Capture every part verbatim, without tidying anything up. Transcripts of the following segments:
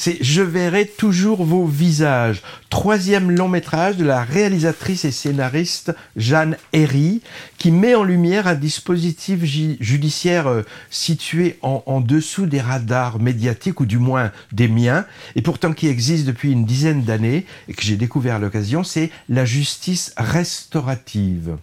c'est Je verrai toujours vos visages, troisième long métrage de la réalisatrice et scénariste Jeanne Herry, qui met en lumière un dispositif gi- judiciaire euh, situé en, en dessous des radars médiatiques, ou du moins des miens, et pourtant qui existe depuis une dizaine d'années, et que j'ai découvert à l'occasion, c'est la justice restaurative.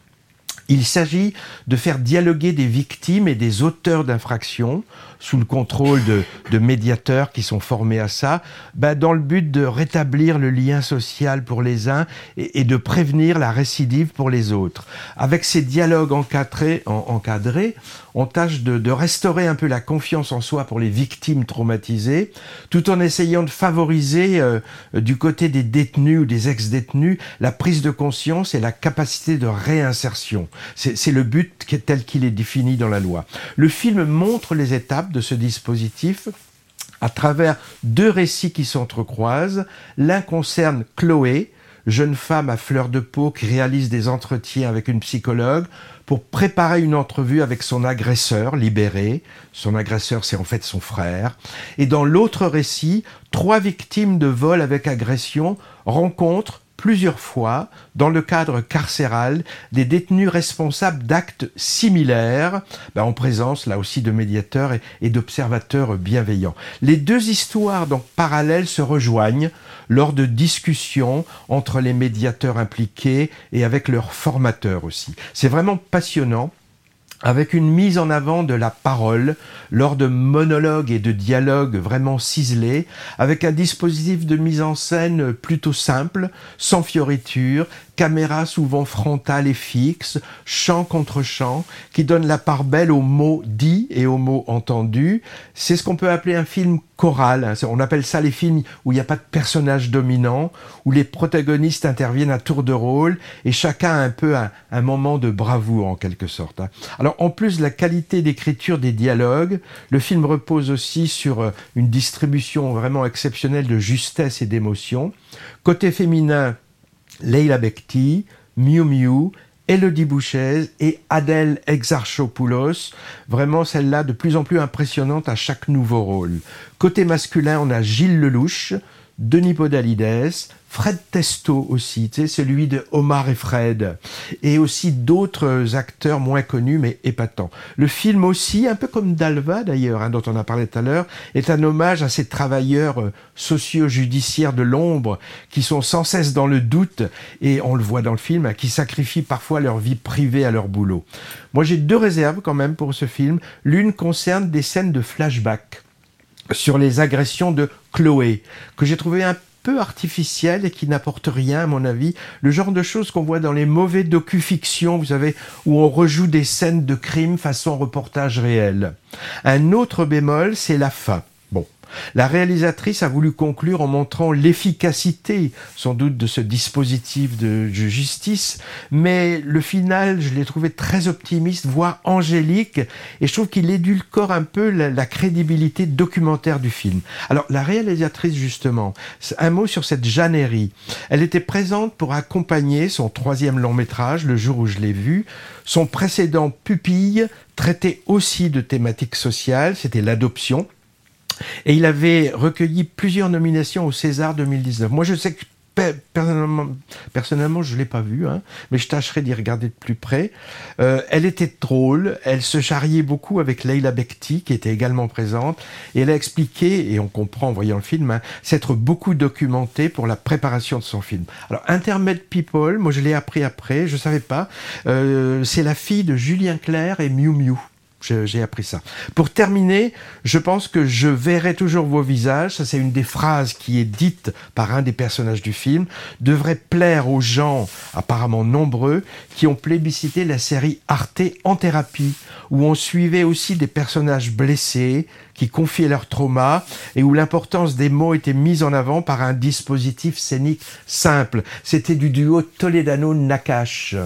Il s'agit de faire dialoguer des victimes et des auteurs d'infractions, sous le contrôle de, de médiateurs qui sont formés à ça, bah dans le but de rétablir le lien social pour les uns et, et de prévenir la récidive pour les autres. Avec ces dialogues encadrés, en, encadrés on tâche de, de restaurer un peu la confiance en soi pour les victimes traumatisées, tout en essayant de favoriser euh, du côté des détenus ou des ex-détenus la prise de conscience et la capacité de réinsertion. C'est, c'est le but tel qu'il est défini dans la loi. Le film montre les étapes de ce dispositif à travers deux récits qui s'entrecroisent. L'un concerne Chloé, jeune femme à fleur de peau qui réalise des entretiens avec une psychologue pour préparer une entrevue avec son agresseur libéré. Son agresseur, c'est en fait son frère. Et dans l'autre récit, trois victimes de vol avec agression rencontrent plusieurs fois, dans le cadre carcéral, des détenus responsables d'actes similaires, ben en présence là aussi de médiateurs et, et d'observateurs bienveillants. Les deux histoires donc parallèles se rejoignent lors de discussions entre les médiateurs impliqués et avec leurs formateurs aussi. C'est vraiment passionnant, avec une mise en avant de la parole lors de monologues et de dialogues vraiment ciselés, avec un dispositif de mise en scène plutôt simple, sans fioritures, caméra souvent frontale et fixe, champ contre champ, qui donne la part belle aux mots dits et aux mots entendus. C'est ce qu'on peut appeler un film choral, hein. On appelle ça les films où il n'y a pas de personnage dominant, où les protagonistes interviennent à tour de rôle et chacun a un peu un, un moment de bravoure en quelque sorte, hein. Alors en plus de la qualité d'écriture des dialogues, le film repose aussi sur une distribution vraiment exceptionnelle de justesse et d'émotion. Côté féminin, Leïla Bekhti, Miu Miu, Élodie Bouchez et Adèle Exarchopoulos, vraiment celle-là de plus en plus impressionnante à chaque nouveau rôle. Côté masculin, on a Gilles Lellouche, Denis Podalydès, Fred Testo aussi, tu sais, celui de Omar et Fred, et aussi d'autres acteurs moins connus mais épatants. Le film aussi, un peu comme Dalva d'ailleurs, hein, dont on a parlé tout à l'heure, est un hommage à ces travailleurs euh, socio-judiciaires de l'ombre qui sont sans cesse dans le doute, et on le voit dans le film, hein, qui sacrifient parfois leur vie privée à leur boulot. Moi j'ai deux réserves quand même pour ce film. L'une concerne des scènes de flashback sur les agressions de Chloé, que j'ai trouvé un peu artificielle et qui n'apporte rien à mon avis. Le genre de choses qu'on voit dans les mauvais docu-fictions, vous savez, où on rejoue des scènes de crime façon reportage réel. Un autre bémol, c'est la fin. Bon, la réalisatrice a voulu conclure en montrant l'efficacité, sans doute, de ce dispositif de justice, mais le final, je l'ai trouvé très optimiste, voire angélique, et je trouve qu'il édulcore un peu la, la crédibilité documentaire du film. Alors, la réalisatrice, justement, un mot sur cette Jeanne Herry. Elle était présente pour accompagner son troisième long-métrage, le jour où je l'ai vu, son précédent Pupille traitait aussi de thématiques sociales, c'était l'adoption, et il avait recueilli plusieurs nominations au César deux mille dix-neuf. Moi, je sais que personnellement, personnellement je ne l'ai pas vu, hein, mais je tâcherai d'y regarder de plus près. Euh, elle était drôle, elle se charriait beaucoup avec Leïla Bekhti, qui était également présente, et elle a expliqué, et on comprend en voyant le film, hein, s'être beaucoup documentée pour la préparation de son film. Alors, Intermed People, moi je l'ai appris après, je ne savais pas, euh, c'est la fille de Julien Clerc et Miu Miu. J'ai appris ça. Pour terminer, je pense que Je verrai toujours vos visages, ça c'est une des phrases qui est dite par un des personnages du film, devrait plaire aux gens, apparemment nombreux, qui ont plébiscité la série Arte en thérapie, où on suivait aussi des personnages blessés, qui confiaient leurs traumas, et où l'importance des mots était mise en avant par un dispositif scénique simple. C'était du duo Toledano-Nakash.